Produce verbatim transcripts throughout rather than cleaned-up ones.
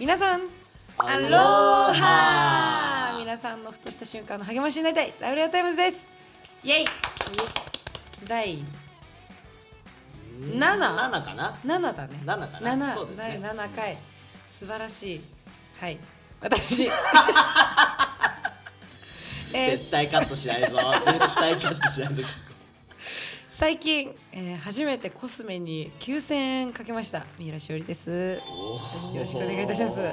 皆さんアローハー、皆さんのふとした瞬間の励ましになりたいラブレアタイムズです。イエイだいなな ななかな、ななだね、ななかな、なな、そうですね、だいななかい、素晴らしい。はい、私絶対カットしないぞ絶対カットしないぞ最近、えー、初めてコスメにきゅうせんえんかけました。三浦しおりです。よろしくお願いいたします。はい、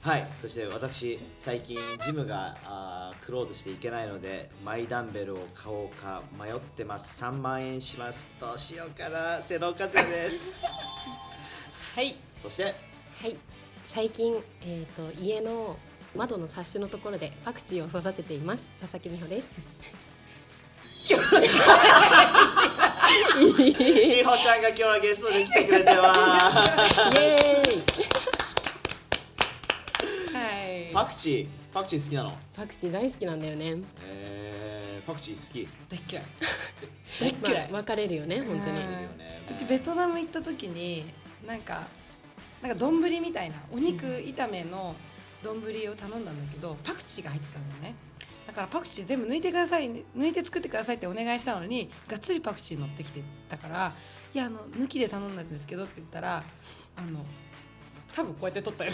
はい、そして私最近ジムがあクローズしていけないのでマイダンベルを買おうか迷ってます。さんまんえんします。どうしようかな。瀬野克也ですはい、そしてはい、最近、えー、と家の窓のサッシのところでパクチーを育てています。佐々木美穂です。よろしく美穂ちゃんが今日はゲストで来てくれてますイエーイ、はい、パクチー、パクチー好きなの？パクチー大好きなんだよね、えー、パクチー好き大嫌い大嫌い、まあ、分かれるよね、本当に。うちベトナム行った時になんかなんか丼みたいなお肉炒めの丼を頼んだんだけど、パクチーが入ってたんだよね。だからパクチー全部抜いてください、抜いて作ってくださいってお願いしたのにがっつりパクチー乗ってきてたから、いやあの抜きで頼んだんですけどって言ったら、あの多分こうやって取ったよ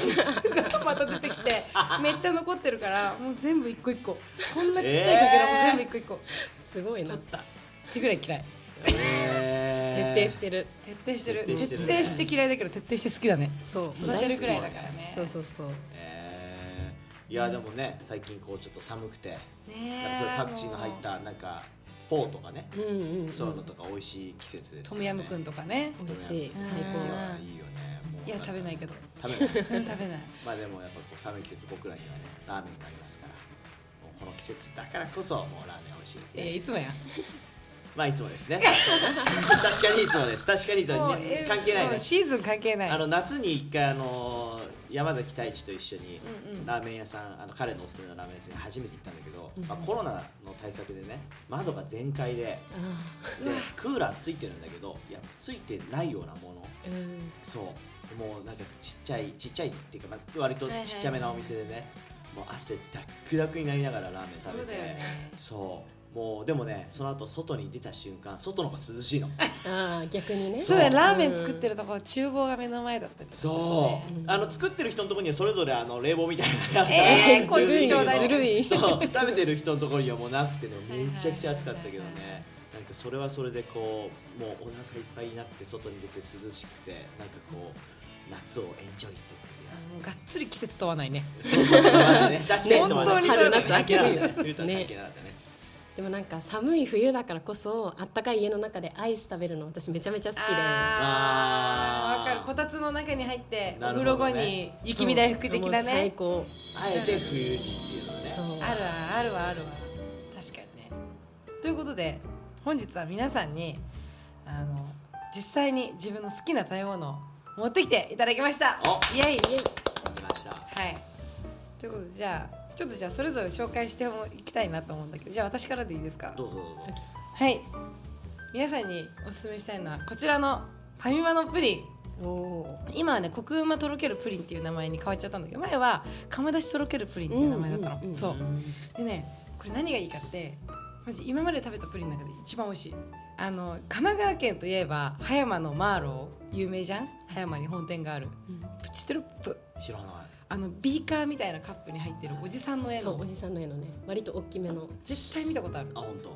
また出てきてめっちゃ残ってるから、もう全部一個一個、こんなちっちゃいかけらも全部一個一個、えー、すごいな、取ったってぐらい嫌い、えー、徹底してる徹底してる徹底してる、ね、徹底して嫌いだけど徹底して好きだね。そう育てるぐらいだからね。そうそうそう、えーいやでもね、最近こうちょっと寒くて、ね、なんかそれパクチーの入ったなんかフォーとかね、うんうんうん、そういうのとか美味しい季節ですよね。トムヤムくんとかね、美味しい、最高だ。いいよね。もういや食べないけど。食べない。食べない。まあでもやっぱこう寒い季節、僕らにはねラーメンがありますから、もうこの季節だからこそもうラーメン美味しいですね。えー、いつもや。まあいつもですね確かにいつもです。確かにいつもね、関係ないね。シーズン関係ない。あの夏に一回あのー。山崎太一と一緒にラーメン屋さん、うんうん、あの彼のおすすめのラーメン屋さんに初めて行ったんだけど、うんうん、まあ、コロナの対策でね窓が全開 で, でクーラーついてるんだけど、いやついてないようなもの、うん、そうもうなんかちっちゃいちっちゃいっていうか、割とちっちゃめなお店でね、はいはいはい、もう汗ダックダックになりながらラーメン食べて、そうだよね、そうもうでもね、その後外に出た瞬間、外の方が涼しいのあ逆にね、そうだ、ラーメン作ってるところ、うん、厨房が目の前だったり、そう、うん、あの作ってる人のところにはそれぞれあの冷房みたいなのがあった、えー、これちょうだいずるい、そう食べてる人のところにはもうなくてね、めちゃくちゃ暑かったけどね、はいはいはいはい、なんかそれはそれでこう、もうお腹いっぱいになって外に出て涼しくて、なんかこう夏をエンジョイって、がっつり季節問わないね、そうそう問わないね、確かに問わない、春夏だけなんだね、冬とは関係なかったね。でもなんか寒い冬だからこそ、あったかい家の中でアイス食べるの私めちゃめちゃ好きで、ああ分かる、こたつの中に入って、ね、お風呂後に雪見大福的なね、最高、あえて冬にっていうのね、うあるわあるわあるわ、確かにね。ということで本日は皆さんにあの実際に自分の好きな食べ物を持ってきていただきました。イエイイエイ来ました。はい、ということでじゃあちょっとじゃあそれぞれ紹介していきたいなと思うんだけど、じゃあ私からでいいですか？どうぞどうぞ。はい、皆さんにお勧めしたいのはこちらのファミマのプリン。お今はねコクうまとろけるプリンっていう名前に変わっちゃったんだけど、前は窯出しとろけるプリンっていう名前だったの、うんうんうん、そうでね、これ何がいいかってマジ今まで食べたプリンの中で一番美味しい。あの神奈川県といえば葉山のマーロー有名じゃん、葉山に本店がある、うん、知ってる？知らない。あのビーカーみたいなカップに入ってるおじさんの絵の、そうおじさんの絵のね、割と大きめの、絶対見たことある。あ本当、うん、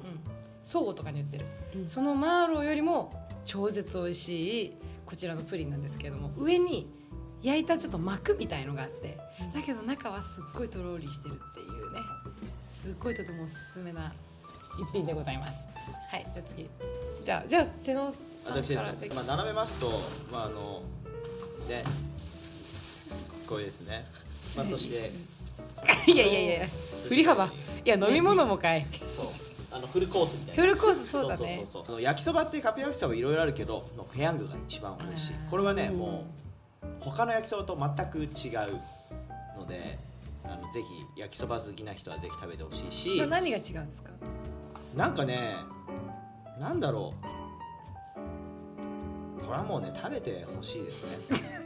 相互とかに売ってる、うん、そのマーローよりも超絶美味しいこちらのプリンなんですけれども、上に焼いたちょっと膜みたいのがあって、うん、だけど中はすっごいとろりしてるっていうね、すっごいとてもおすすめな一品でございます。はい、じゃあ次、じゃあじゃあ瀬野さんから私です、まあ、並べますと、まああのねこれですね、まあそしていやいやいや振り幅、いや飲み物もかい、そうあのフルコースみたいな、フルコース、そうだね、そうそうそうそう、焼きそばってカピ焼きそばいろいろあるけどのペヤングが一番美味しい。これはね、うん、もう他の焼きそばと全く違うので、あのぜひ焼きそば好きな人はぜひ食べてほしいし、何が違うんですか？なんかね、なんだろう、これはもうね食べてほしいですね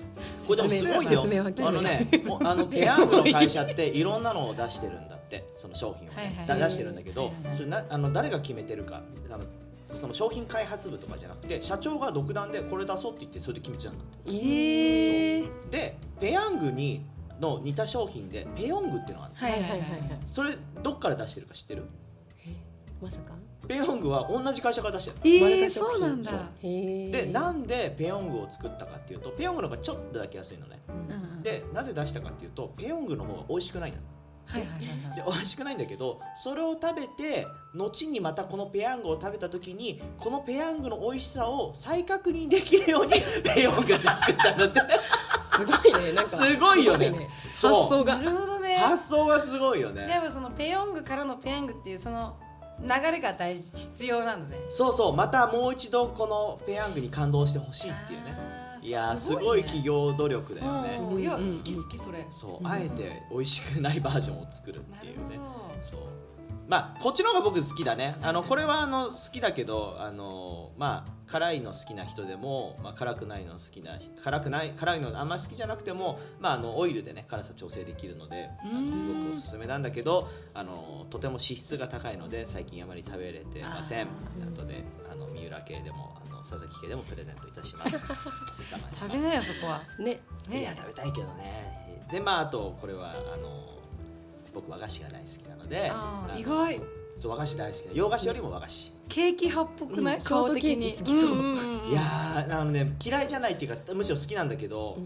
これでもすごいよ、あのねあのペヤングの会社っていろんなのを出してるんだって、その商品を、ね、出してるんだけど、それなあの誰が決めてるか、あのその商品開発部とかじゃなくて社長が独断でこれ出そうって言ってそれで決めちゃうんだって、えー、そうでペヤングにの似た商品でペヨングっていうのがある、はいはいはいはい、それどっから出してるか知ってる？え、まさかペヨングは同じ会社から出してる、えー、そうなんだ。で、なんでペヨングを作ったかっていうと、ペヨングの方がちょっとだけ安いのね、うん、でなぜ出したかっていうとペヨングの方が美味しくないんだ、はいはいはい、で美味しくないんだけど、それを食べて後にまたこのペヤングを食べた時にこのペヤングの美味しさを再確認できるようにペヨングで作ったんだってすごいね、なんかすごいよね、発想が、なるほどね、発想がすごいよね。でもそのペヨングからのペヤングっていうその流れが大事、必要なのね。そうそう、またもう一度このペヤングに感動してほしいっていうね。いやーすごい企業努力だよね。いや好き好きそれ。そう、あえて美味しくないバージョンを作るっていうね。そう。まあこっちの方が僕好きだね。あのこれはあの好きだけど、あのまあ辛いの好きな人でも、まあ、辛くないの好きな辛くない辛いのあんまり好きじゃなくても、まああのオイルでね辛さ調整できるので、あのすごくおすすめなんだけど、あのとても脂質が高いので最近あまり食べれてません。後であの三浦系でもあの佐々木系でもプレゼントいたします。食べないよそこはね。ね、いや食べたいけどね。でまああとこれはあの。僕和菓子が大好きなので、意外、そう和菓子大好きな、洋菓子よりも和菓子、ケーキ派っぽくない、うん、顔的に好きそう、うんうんうん、いやーあのね嫌いじゃないっていうかむしろ好きなんだけど、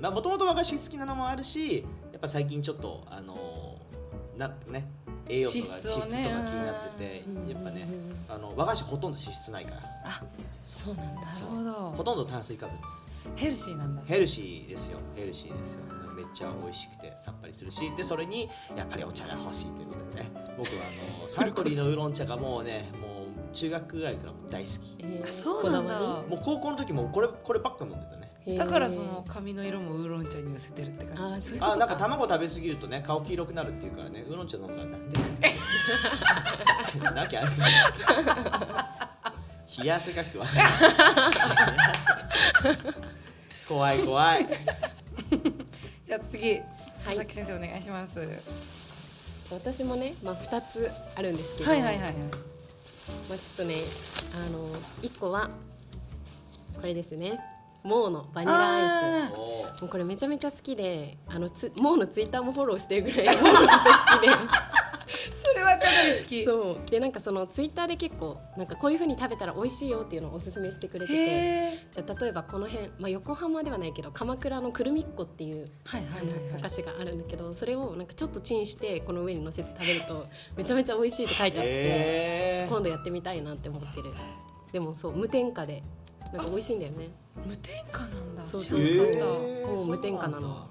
もともと和菓子好きなのもあるし、やっぱ最近ちょっとあのー、なね栄養素が脂質とか気になってて、やっぱねあの和菓子ほとんど脂質ないから、あそうなんだ、なるほど、ほとんど炭水化物、ヘルシーなんだ、ヘルシーですよ、ヘルシーですよ、めっちゃ美味しくてさっぱりするし、でそれにやっぱりお茶が欲しいということでね、僕はあのサントリーのウーロン茶がもうねもう中学ぐらいから大好き、えー、あそうなんだ、もう高校の時もこれこればっか飲んでたね、えー、だからその髪の色もウーロン茶に寄せてるって感じ、あそういうことか、あなんか卵食べ過ぎるとね顔黄色くなるっていうからね、ウーロン茶飲むからなくてなきゃ冷や汗かくわ怖い怖いじゃあ次、佐々木先生お願いします、はい、私もね、まあ、ふたつあるんですけど、はいはいはい、まあ、ちょっとね、あのいっこはこれですね、モーのバニラアイス、もうこれめちゃめちゃ好きで、あのつモーのツイッターもフォローしてるぐらいモーの好きでそれはかなり好きそうで、なんかそのツイッターで結構なんかこういう風に食べたら美味しいよっていうのをおすすめしてくれてて、じゃあ例えばこの辺、まあ、横浜ではないけど鎌倉のくるみっこっていうお菓子があるんだけど、それをなんかちょっとチンしてこの上に乗せて食べるとめちゃめちゃ美味しいって書いてあって、ちょっと今度やってみたいなって思ってる。でもそう無添加でなんか美味しいんだよね。無添加なんだ。そうそうそう。無添加なの。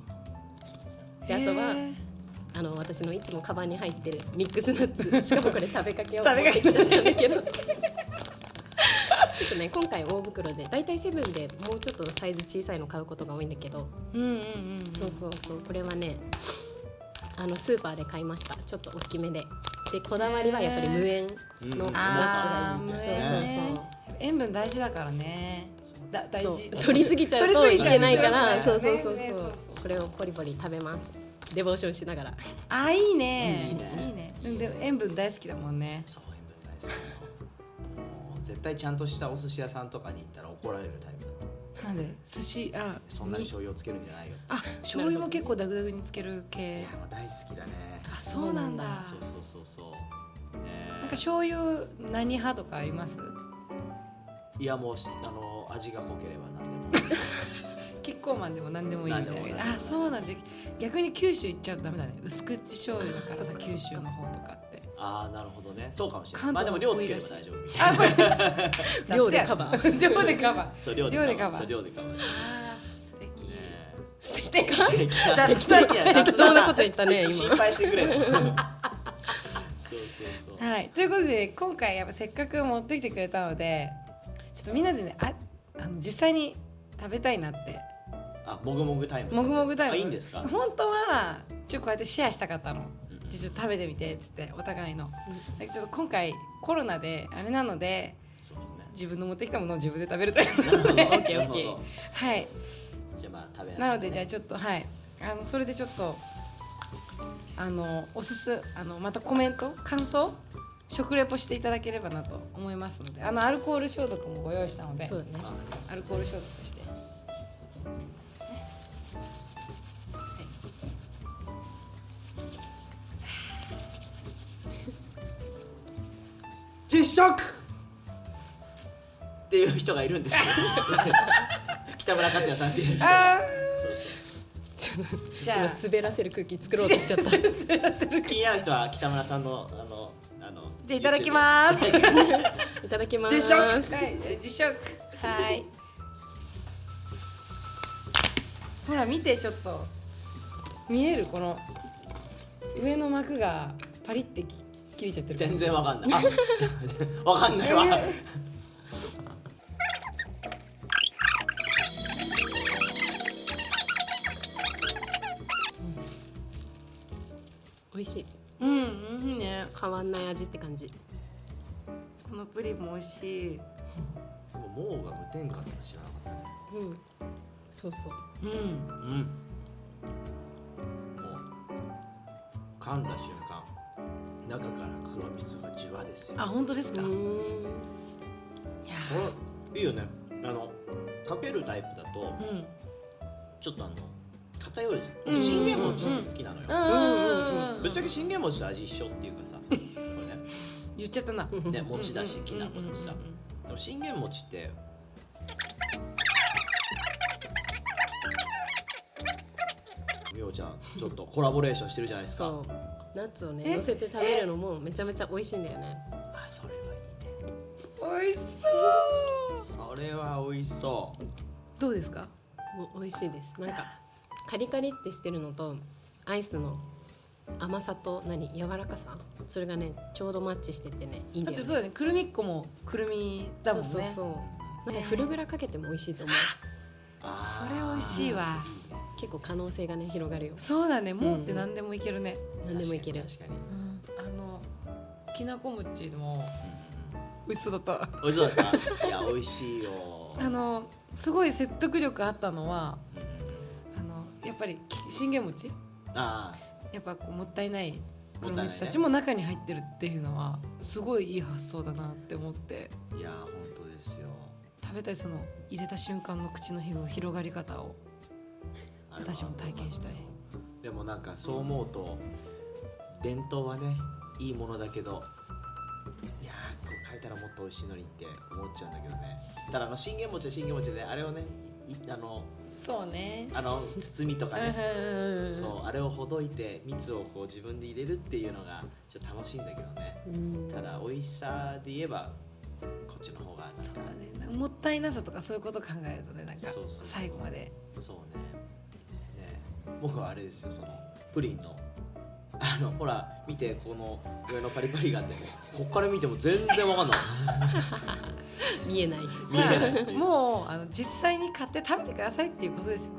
であとはあの私のいつもカバンに入ってるミックスナッツ。しかもこれ食べかけを持ってきちゃったんだけど。ちょっとね今回大袋でだいたいセブンでもうちょっとサイズ小さいの買うことが多いんだけど。うんうんうんうん、そうそうそう。これはねあのスーパーで買いました。ちょっと大きめで。でこだわりはやっぱり無塩のやつがいいんだよね。そうそうそう。塩分大事だからね。だ大事。取りすぎちゃうといけないから、そうそうそうそう。これをポリポリ食べます。デボーションしながら。あ、いいね。いいね。いいね。で塩分大好きだもんね。そう塩分大好き。もう絶対ちゃんとしたお寿司屋さんとかに行ったら怒られるタイプだと。なんで寿司あそんなに醤油をつけるんじゃないよ。あ醤油も結構ダグダグにつける系。いやもう大好きだね。あそうなんだ。そうそうそうそう。なんか醤油何派とかあります？いやもうあの味が濃ければ何でもキッコーマンでも何でもいいんだけど、あそうなんで、逆に九州行っちゃうとダメだね、薄口醤油だからさ、九州の方とかって、ああなるほどね、そうかもしれない、まあでも量つければ大丈夫、量でカバー量でカバー量でカバー量でカバー、あー素敵素敵か適当なこと言ったね今、心配してくれそうそうそう、はい、ということで今回やっぱせっかく持ってきてくれたのでちょっとみんなでね、ああの実際に食べたいなって、あ、もぐもぐタイムもぐもぐタイムいいんですか、本当はちょっとこうやってシェアしたかったの、うん、ちょっと食べてみてっつってお互いの、うん、だちょっと今回コロナであれなので、そうですね、自分の持ってきたものを自分で食べるということで、オッケーオッケー、はい、じゃあまあ食べない、ね、なのでじゃあちょっとはいあのそれでちょっとあのおすすあのまたコメント感想食レポしていただければなと思いますので、あのアルコール消毒もご用意したので、そうだね、アルコール消毒して、実食っていう人がいるんですよ北村克也さんっていう人が、そうそうそうちょっとじゃあ滑らせる空気作ろうとしちゃった滑らせる気になる人は北村さんのあのあのじゃあいただきますいただきます実食、はい、実食はいほら見てちょっと見えるこの上の膜がパリってき切れちゃってる。全然わかんない。わかんないわ。美味しい。うん、美味しいね。変わんない味って感じ。このプリンも美味しい。もうが無添加って知らなかったね。うん。そうそう。うん。うん。もう噛んだ瞬間。中から黒蜜がじわですよ。あ、本当ですか。いや、いいよね。あのかけるタイプだと、うん、ちょっとあの偏るじゃん。信玄餅って好きなのよ。ぶっちゃけ信玄餅と味一緒っていうかさ、これね。言っちゃったな。ね、餅だしきな粉だしさ。でも信玄餅って。みおちゃんちょっとコラボレーションしてるじゃないですか。ナッツをね乗せて食べるのもめちゃめちゃ美味しいんだよね。あ、それはいいね。美味しそう。それは美味しそう。どうですか。もう美味しいです。なんかカリカリってしてるのとアイスの甘さと何柔らかさ、それがねちょうどマッチしててね、いいんだよね。だってそうだね、くるみっこもくるみだもんね。そうそうそう。なんかフルグラかけても美味しいと思う。あ、それ美味しいわ、うん。結構可能性がね広がるよ。そうだね、もうって何でもいけるね。何でもいける。確かに。あのきなこ餅も美味しそうだった。美味しそうだった。いや美味しいよ。あのすごい説得力あったのは、あのやっぱり信玄餅？ああ。やっぱこうもったいない黒蜜たちも中に入ってるっていうのはすごいいい発想だなって思って。いや本当ですよ。食べたい、その入れた瞬間の口の広がり方を。私も体験したい。でもなんかそう思うと伝統はねいいものだけど、いやーこう変えたらもっと美味しいのにって思っちゃうんだけどね。ただあの信玄餅は信玄餅であれをね、あのそうね、あの包みとかねそうあれをほどいて蜜をこう自分で入れるっていうのがちょっと楽しいんだけどね。ただ美味しさで言えばこっちの方がなんか、ね、もったいなさとかそういうこと考えるとね、なんか最後までそうね。僕はあれですよ、そのプリンのあのほら見てこの上のパリパリがあって、こっから見ても全然わかんない見えない見えないっていう、もうあの実際に買って食べてくださいっていうことですよ。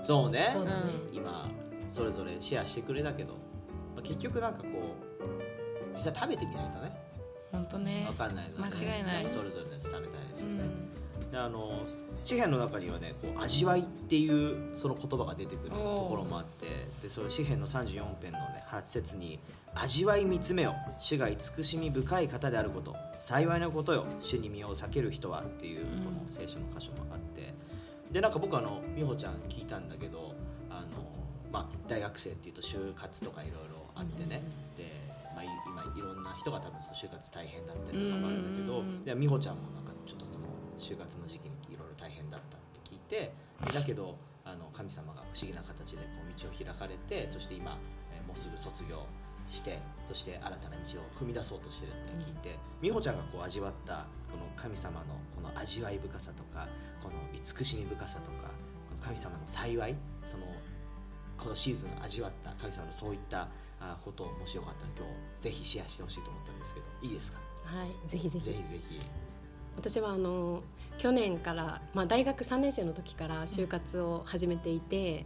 そうね、そうだね、うん、今それぞれシェアしてくれたけど、まあ、結局なんかこう実際食べてみないとね、ほんとねわかんないので、間違いない、それぞれのやつ食べたいですよね、うん。あの詩編の中にはね、こう味わいっていうその言葉が出てくるところもあって、でそれ詩編のさんじゅうよんぺんのねはち節に「味わい見つめよ、主が慈しみ深い方であること、幸いなことよ、主に身を避ける人は」っていうこの聖書の箇所もあって、でなんか僕あの美穂ちゃん聞いたんだけど、あの、まあ、大学生っていうと就活とかいろいろあってね、で、まあ、今いろんな人が多分就活大変だったりとかもあるんだけど、で美穂ちゃんもなんかちょっと就活の時期にいろいろ大変だったって聞いて、だけどあの神様が不思議な形でこう道を開かれて、そして今もうすぐ卒業して、そして新たな道を踏み出そうとしてるって聞いて、美穂ちゃんがこう味わったこの神様のこの味わい深さとか、この慈しみ深さとか、この神様の幸い、そのこのシーズン味わった神様のそういったことを、もしよかったら今日ぜひシェアしてほしいと思ったんですけど、いいですか。はい、ぜひぜひぜひぜひ。私はあの去年から、まあ、大学さんねん生の時から就活を始めていて、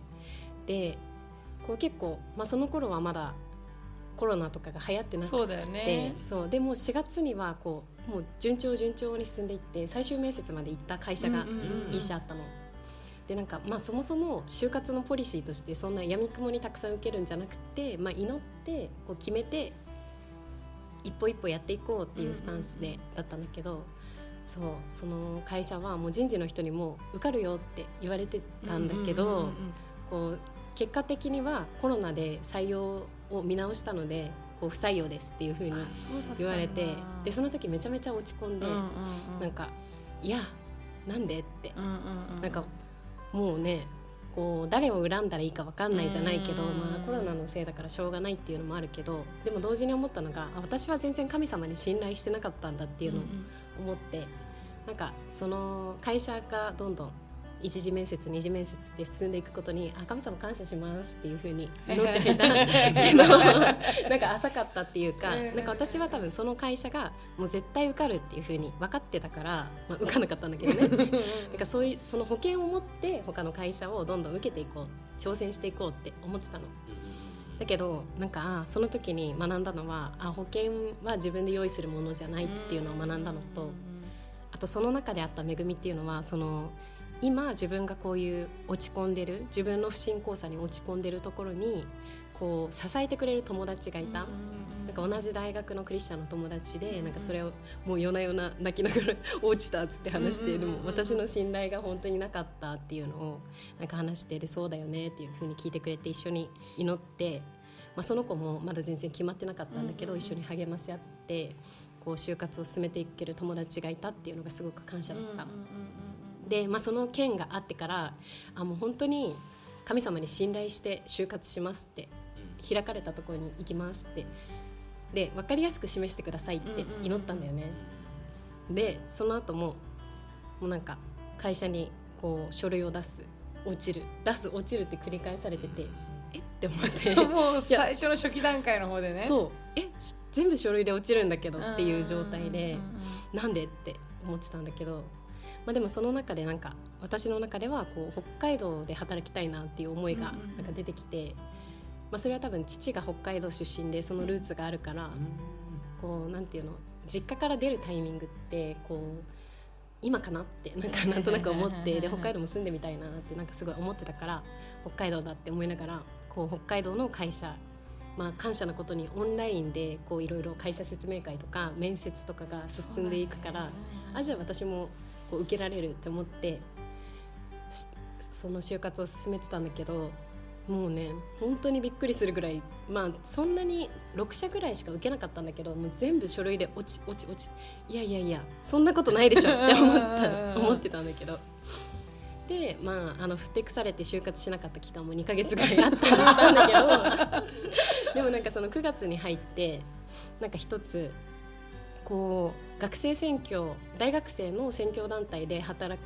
でこう結構、まあ、その頃はまだコロナとかが流行ってなくて、そうだよね、そうでもしがつにはこうもう順調順調に進んでいって、最終面接まで行った会社がいっ社あったの、うんうんうん、でなんかまあそもそも就活のポリシーとしてそんなやみくもにたくさん受けるんじゃなくて、まあ、祈ってこう決めて一歩一歩やっていこうっていうスタンスでだったんだけど、うんうんうん、そうその会社はもう人事の人にも受かるよって言われてたんだけど、うんうんうんうん、こう結果的にはコロナで採用を見直したのでこう不採用ですっていう風に言われて、そでその時めちゃめちゃ落ち込んで、うんうんうん、なんかいやなんでって、うんうんうん、なんかもうねこう誰を恨んだらいいか分かんないじゃないけど、まあ、コロナのせいだからしょうがないっていうのもあるけど、でも同時に思ったのが私は全然神様に信頼してなかったんだっていうのを思って、うんうん、なんかその会社がどんどん一次面接二次面接って進んでいくことにあ神様感謝しますっていう風に祈ってはいたけどなんか浅かったっていうか、なんか私は多分その会社がもう絶対受かるっていう風に分かってたから、まあ、受かなかったんだけどねなんかそういうその保険を持って他の会社をどんどん受けていこう挑戦していこうって思ってたのだけど、なんかその時に学んだのはあ保険は自分で用意するものじゃないっていうのを学んだのと、あとその中であった恵みっていうのはその今自分がこういう落ち込んでる自分の不信仰さに落ち込んでるところにこう支えてくれる友達がいた、なんか同じ大学のクリスチャンの友達で、なんかそれをもう夜な夜な泣きながら落ちたっつって話して、でも私の信頼が本当になかったっていうのをなんか話してでそうだよねっていう風に聞いてくれて一緒に祈って、まあ、その子もまだ全然決まってなかったんだけど一緒に励まし合ってこう就活を進めていける友達がいたっていうのがすごく感謝だったで、まあ、その件があってからあもう本当に神様に信頼して就活しますって開かれたところに行きますってで分かりやすく示してくださいって祈ったんだよね、うんうんうん、でその後ももうなんか会社にこう書類を出す落ちる出す落ちるって繰り返されててえって思ってもう最初の初期段階の方でねそうえ全部書類で落ちるんだけどっていう状態でなんでって思ってたんだけど、まあ、でもその中でなんか私の中ではこう北海道で働きたいなっていう思いがなんか出てきて、まあそれは多分父が北海道出身でそのルーツがあるから、こうなんていうの実家から出るタイミングってこう今かなってなんかなんとなく思ってで北海道も住んでみたいなってなんかすごい思ってたから北海道だって思いながらこう北海道の会社、まあ感謝なことにオンラインでこういろいろ会社説明会とか面接とかが進んでいくから、あじゃあ私もこう受けられるって思ってその就活を進めてたんだけど、もうね本当にびっくりするぐらい、まあそんなにろく社ぐらいしか受けなかったんだけどもう全部書類で落ち落ち落ちいやいやいやそんなことないでしょって思った思ってたんだけど、でまああのふてくされて就活しなかった期間もにかげつぐらいあったりしたんだけどでもなんかそのくがつに入ってなんか一つこう学生選挙大学生の選挙団体で働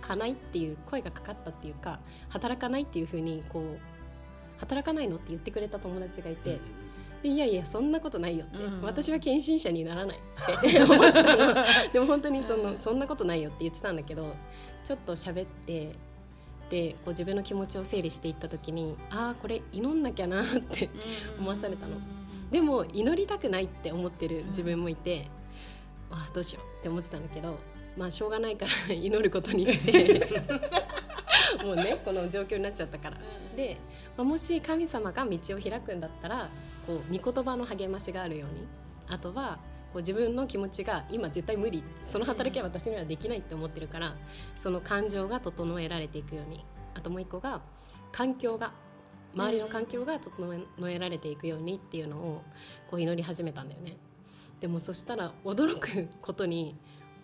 かないっていう声がかかったっていうか働かないっていう風にこう働かないのって言ってくれた友達がいて、でいやいやそんなことないよって、うんうん、私は献身者にならないって思ってたのでも本当にそのそんなことないよって言ってたんだけど、ちょっと喋ってでこう自分の気持ちを整理していった時にあーこれ祈んなきゃなって思わされたの、でも祈りたくないって思ってる自分もいて、うん、あどうしようって思ってたんだけど、まあしょうがないから祈ることにしてもうねこの状況になっちゃったからで、まあ、もし神様が道を開くんだったらこう御言葉の励ましがあるように、あとはこう自分の気持ちが今絶対無理その働きは私にはできないって思ってるからその感情が整えられていくように、あともう一個が環境が周りの環境が整えられていくようにっていうのをこう祈り始めたんだよね。でもそしたら驚くことに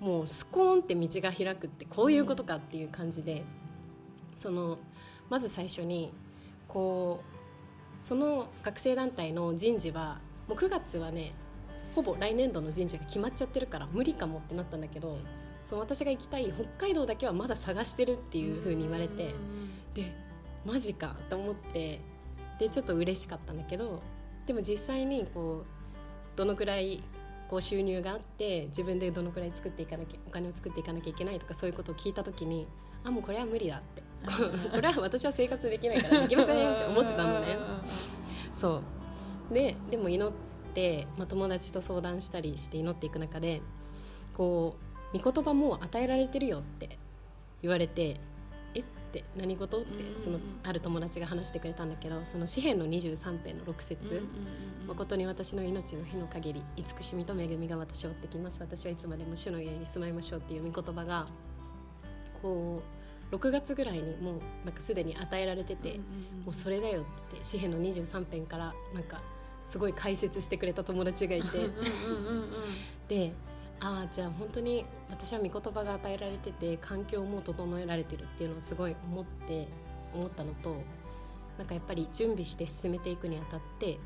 もうスコーンって道が開くってこういうことかっていう感じで、そのまず最初にこうその学生団体の人事はもうくがつはねほぼ来年度の人事が決まっちゃってるから無理かもってなったんだけど、その私が行きたい北海道だけはまだ探してるっていう風に言われて、でマジかと思ってでちょっと嬉しかったんだけど、でも実際にこうどのくらいこう収入があって自分でどのくらい作っていかなきゃお金を作っていかなきゃいけないとかそういうことを聞いた時にあもうこれは無理だってこれは私は生活できないからできませんって思ってたのねそうででも祈ってまあ、友達と相談したりして祈っていく中でこう御言葉も与えられてるよって言われてって何事ってそのある友達が話してくれたんだけど、その詩編のにじゅうさんぺんのろくせつ、誠に私の命の日の限り慈しみと恵みが私を追ってきます、私はいつまでも主の家に住まいましょうっていう御言葉がこうろくがつぐらいにもうなんかすでに与えられてて、もうそれだよって詩編のにじゅうさんぺんからなんかすごい解説してくれた友達がいてで、ああじゃあ本当に私は御言葉が与えられてて環境も整えられてるっていうのをすごい思って思ったのと、なんかやっぱり準備して進めていくにあたって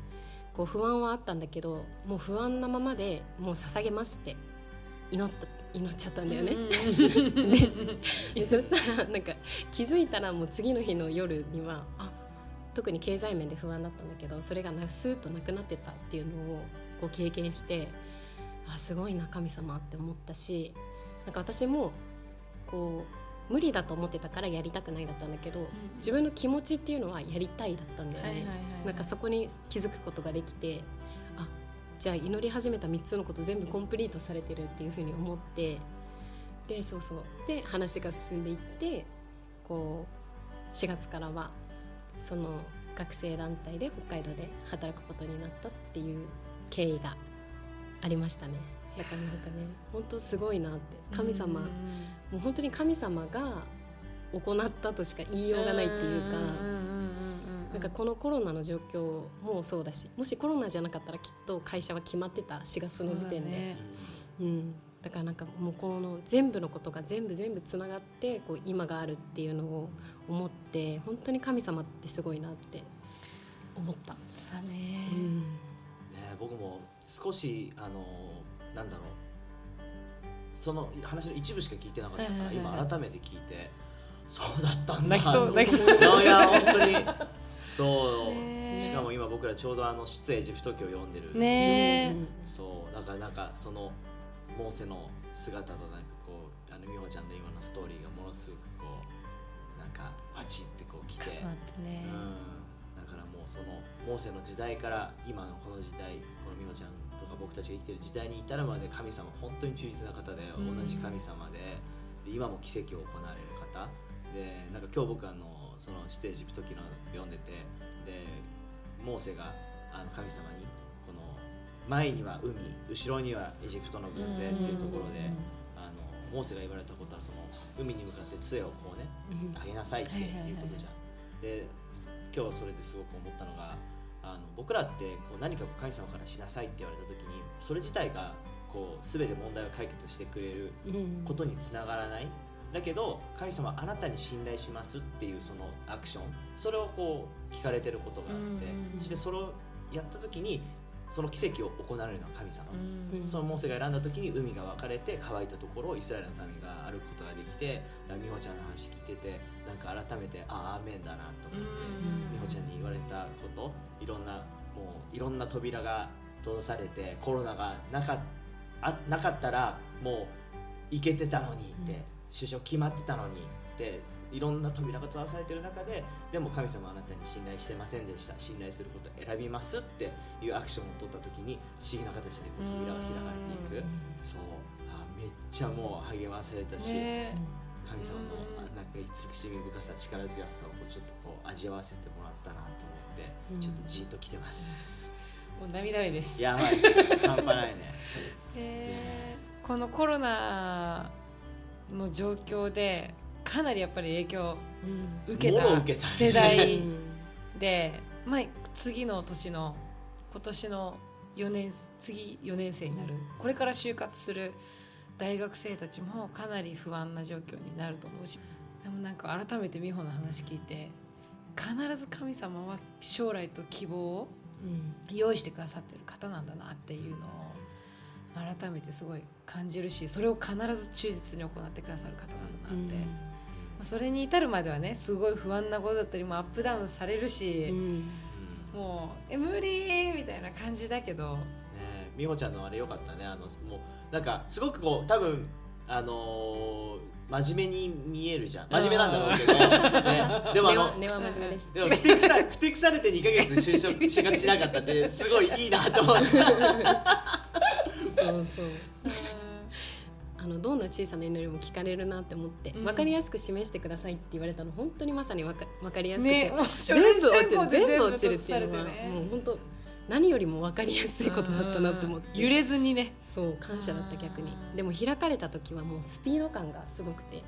こう不安はあったんだけど、もう不安なままでもう捧げますって祈った祈っちゃったんだよねでそしたらなんか気づいたらもう次の日の夜にはあ特に経済面で不安だったんだけど、それがスーッとなくなってたっていうのをこう経験して、あすごいな神様って思ったし、なんか私もこう無理だと思ってたからやりたくないだったんだけど、うん、自分の気持ちっていうのはやりたいだったんだよね、はいはいはいはい、なんかそこに気づくことができて、あじゃあ祈り始めたみっつのこと全部コンプリートされてるっていうふうに思って、でそうそうで話が進んでいって、こうしがつからはその学生団体で北海道で働くことになったっていう経緯がありましたね。だからなんかね、本当すごいなって、神様、もう本当に神様が行ったとしか言いようがないっていうか、なんかこのコロナの状況もそうだし、もしコロナじゃなかったらきっと会社は決まってたしがつの時点で、 そうだね、うん、だからなんかもうこの全部のことが全部全部つながってこう今があるっていうのを思って、本当に神様ってすごいなって思った。だね、うん僕も少しあのなんだろうその話の一部しか聞いてなかったから、はいはいはい、今改めて聞いてそうだったんだ泣きそう泣きそういや本当にそうしかも今僕らちょうどあの出エジプト記を読んでるね、そうだからなんかそのモーセの姿となんかこうあの美穂ちゃんの今のストーリーがものすごくこうなんかパチってこう来て重なってね、うんそのモーセの時代から今のこの時代、この美穂ちゃんとか僕たちが生きてる時代に至るまで神様本当に忠実な方で、同じ神様 で, で今も奇跡を行われる方で、なんか今日僕あのその出エジプト記の読んでて、でモーセがあの神様にこの前には海後ろにはエジプトの軍勢っていうところで、あのモーセが言われたことはその海に向かって杖をこうね上げなさいっていうことじゃん。で今日それですごく思ったのが、あの僕らってこう何か神様からしなさいって言われた時にそれ自体がこう全て問題を解決してくれることにつながらない、だけど神様あなたに信頼しますっていうそのアクション、それをこう聞かれてることがあって、うん、そしてそれをやった時にその奇跡を行われるのは神様、うん、そのモーセが選んだ時に海が分かれて乾いたところをイスラエルの民が歩くことができて、美穂ちゃんの話聞いててなんか改めてああアーメンだなと思って、美穂ちゃんに言われたこと、いろんなもういろんな扉が閉ざされてコロナがな か, あなかったらもう行けてたのにって、就職決まってたのにっていろんな扉が閉ざされている中で、でも神様あなたに信頼してませんでした、信頼することを選びますっていうアクションを取った時に不思議な形で扉が開かれていく、そうあめっちゃもう励まされたし、ね、神様のなんか慈しみ深さ力強さをこうちょっとこう味わわせてもらったなと思ってちょっとじっときてます。もう涙目です。やばいです半端ないね、えー、このコロナの状況でかなりやっぱり影響を受けた世代で、まあ次の年の今年のよねん次よねん生になるこれから就活する大学生たちもかなり不安な状況になると思うし、でもなんか改めて美穂の話聞いて必ず神様は将来と希望を用意してくださってる方なんだなっていうのを改めてすごい感じるし、それを必ず忠実に行ってくださる方なんだなって、うんそれに至るまではねすごい不安なことだったりもアップダウンされるし、うん、もうえ無理みたいな感じだけど、ね、美穂ちゃんのあれ良かったね、あのもうなんかすごくこう多分あのー、真面目に見えるじゃん、真面目なんだろうけど、ね、でもあの根は真面目です。でもふてくされてにかげつ就職就活しなかったってすごいいいなと思ったそうそうあのどんな小さな祈りも聞かれるなって思って、うん、分かりやすく示してくださいって言われたの本当にまさに分 か, 分かりやすくて、ね、全部落ちる全部落ちるっていうのは、ね、もう本当何よりも分かりやすいことだったなと思って、揺れずにね、そう感謝だった。逆にでも開かれた時はもうスピード感がすごくて、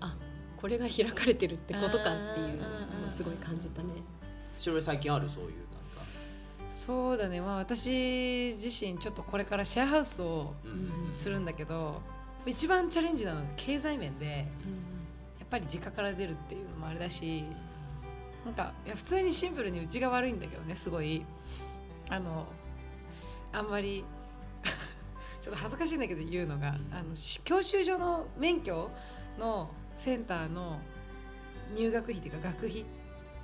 あ、これが開かれてるってことかっていうのをすごい感じたね。しろり最近あるそういうなんか。そうだね、まあ、私自身ちょっとこれからシェアハウスをするんだけど、うん、一番チャレンジなのが経済面で、うん、やっぱり実家から出るっていうのもあれだし、なんかいや普通にシンプルにうちが悪いんだけどね、すごいあのあんまりちょっと恥ずかしいんだけど言うのが、あの教習所の免許のセンターの入学費というか学費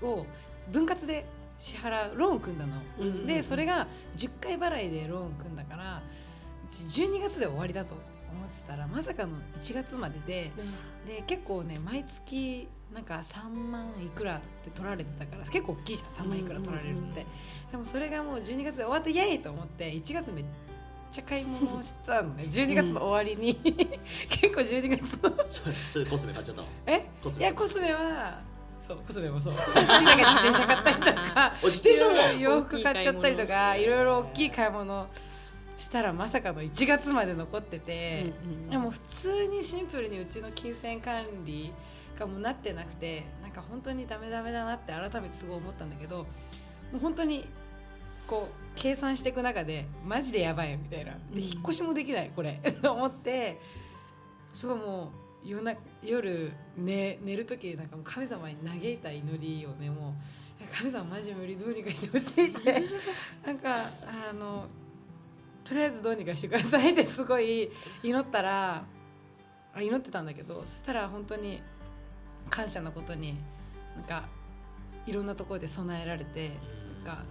を分割で支払うローン組んだの、うんうんうん、でそれがじゅっかい払いでローン組んだから、じゅうにがつで終わりだと思ってたらまさかのいちがつまでで、うん、で結構ね毎月なんかさんまんいくらって取られてたから、結構大きいじゃんさんまんいくら取られるって、うんうんうん、でもそれがもうじゅうにがつで終わってイエーイと思って、いちがつめっめっちゃ買い物をしたのね、じゅうにがつの終わりに、うん、結構じゅうにがつのそれコスメ買っちゃったの。えコスメいやコスメはそうコスメもそう私なんか自転車買ったりとか自転車も洋服買っちゃったりとか、いろいろ大きい買い物したらまさかのいちがつまで残ってて、うんうん、でも普通にシンプルにうちの金銭管理がもうなってなくて、なんか本当にダメダメだなって改めてすごい思ったんだけど、もう本当にこう計算していく中でマジでやばいみたいな、で引っ越しもできないこれと思って、すごいもう 夜, 夜、ね、寝る時なんかもう神様に嘆いた祈りをね、もう神様マジ無理どうにかしてほしいってなんかあのとりあえずどうにかしてくださいってすごい祈ったらあ祈ってたんだけど、そしたら本当に感謝のことになんかいろんなところで備えられて、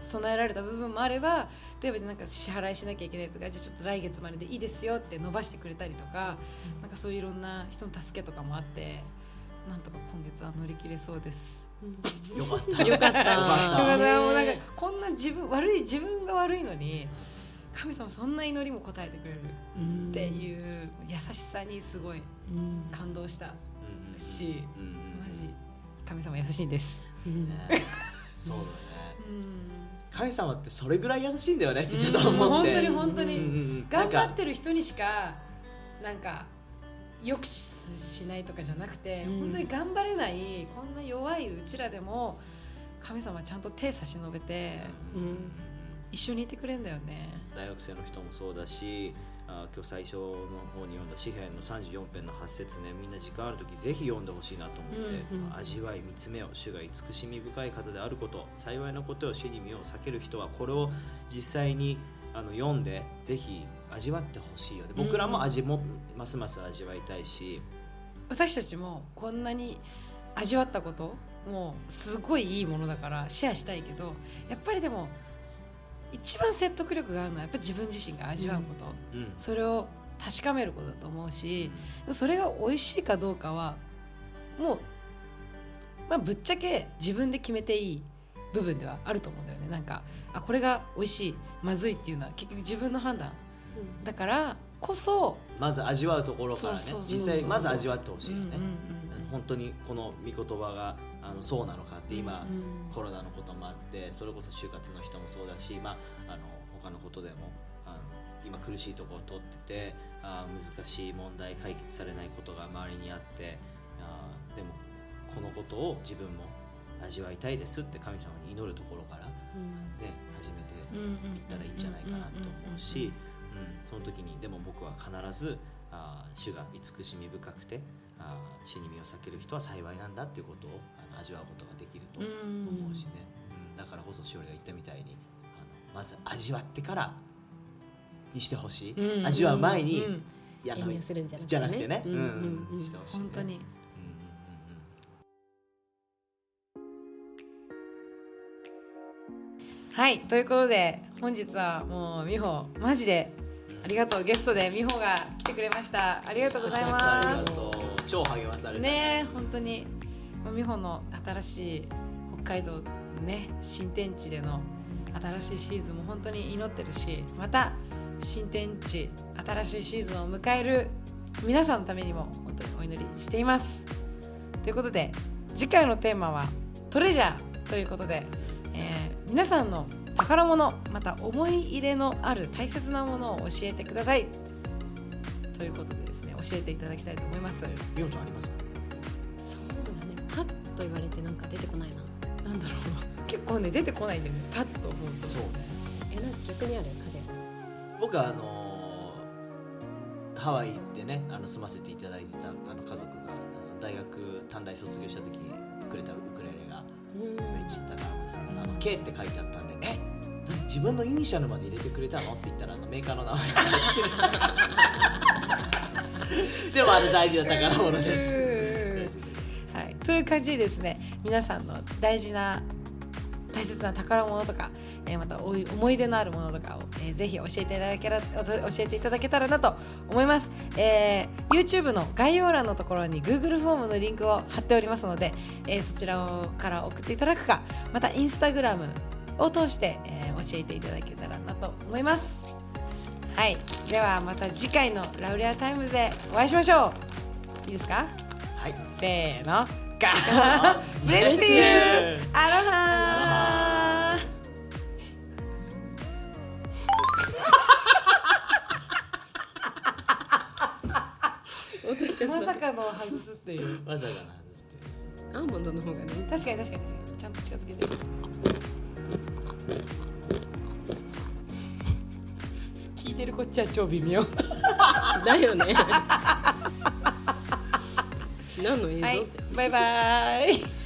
備えられた部分もあれば、例えばなんか支払いしなきゃいけないとか、じゃあちょっと来月まででいいですよって伸ばしてくれたりとか、うん、なんかそういういろんな人の助けとかもあって、なんとか今月は乗り切れそうです、うん、よかったよかったこんな自分悪い自分が悪いのに神様そんな祈りも応えてくれるっていう優しさにすごい感動したし、マジ神様優しいんです、うん、そうだね、神様ってそれぐらい優しいんだよねってちょっと思って、もう本当に本当に、うんうん、頑張ってる人にしかなんかよくしないとかじゃなくて、うん、本当に頑張れないこんな弱いうちらでも神様ちゃんと手差し伸べて、うん、一緒にいてくれんだよね。大学生の人もそうだし、あ今日最初の方に読んだ詩篇のさんじゅうよんぺんのはち節ね、みんな時間あるときぜひ読んでほしいなと思って、うんうん、味わい見つめよ、主が慈しみ深い方であること、幸いなことを主に身を避ける人は、これを実際にあの読んでぜひ味わってほしいよね。僕らも味もますます味わいたいし、私たちもこんなに味わったこともうすごいいいものだからシェアしたいけど、やっぱりでも一番説得力があるのはやっぱり自分自身が味わうこと、うんうん、それを確かめることだと思うし、それが美味しいかどうかはもう、まあ、ぶっちゃけ自分で決めていい部分ではあると思うんだよね。なんかあこれが美味しいまずいっていうのは結局自分の判断、うん、だからこそまず味わうところからね、実際まず味わってほしいよね、うんうんうんうん、本当にこの御言葉があのそうなのかって今、うん、コロナのこともあって、それこそ就活の人もそうだし、まあ、あの他のことでもあの今苦しいところを取ってて、あ難しい問題解決されないことが周りにあって、あでもこのことを自分も味わいたいですって神様に祈るところから、うんね、始めていったらいいんじゃないかなと思うし、うん、その時にでも僕は必ずあ主が慈しみ深くて、あ主に身を避ける人は幸いなんだっていうことをあの味わうことができると思うしね、うん、だからこそしおりが言ったみたいにあのまず味わってからにしてほしい、うん、味わう前に、うん、いや遠慮するんじゃなくて ね, じゃなくてね、うんうん、してほしいね本当に、うんうんうん、はいということで本日はもう美穂マジでありがとう、ゲストで美穂が来てくれました、ありがとうございます。ありがとう、超励まされたね本当に。美穂の新しい北海道ね新天地での新しいシーズンも本当に祈ってるし、また新天地新しいシーズンを迎える皆さんのためにも本当にお祈りしています。ということで次回のテーマはトレジャーということで、えー、皆さんの宝物また思い入れのある大切なものを教えてくださいということでですね、教えていただきたいと思います。みおちゃんありますか？そうだね、パッと言われてなんか出てこないな。なんだろう結構ね出てこないんだよね、パッと思うと。そうね、えなんか逆にある家で僕はあのー、ハワイ行ってねあの住ませていただいてたあの家族が大学短大卒業した時にくれたウクレレがめっちゃ高いですね。あの K って書いてあったんで、え何自分のイニシャルまで入れてくれたのって言ったらあのメーカーの名前がでもあれ大事な宝物です、はい、という感じでですね、皆さんの大事な大切な宝物とか、えー、また思い出のあるものとかを、えー、ぜひ教えていただけら、教えていただけたらなと思います、えー、YouTube の概要欄のところに Google フォームのリンクを貼っておりますので、えー、そちらから送っていただくか、また Instagram を通して、えー、教えていただけたらなと思います。はい、ではまた次回のラウレアタイムズでお会いしましょう。いいですか？はい。せーの。ブレスユー。アロハー。落としちゃった。まさかの外すっていう。まさかの外すっていう。アーモンドの方がね。確かに確かに確かに。ちゃんと近づけて聞いてるこっちは超微妙だよね何の映像って、はい、バイバイ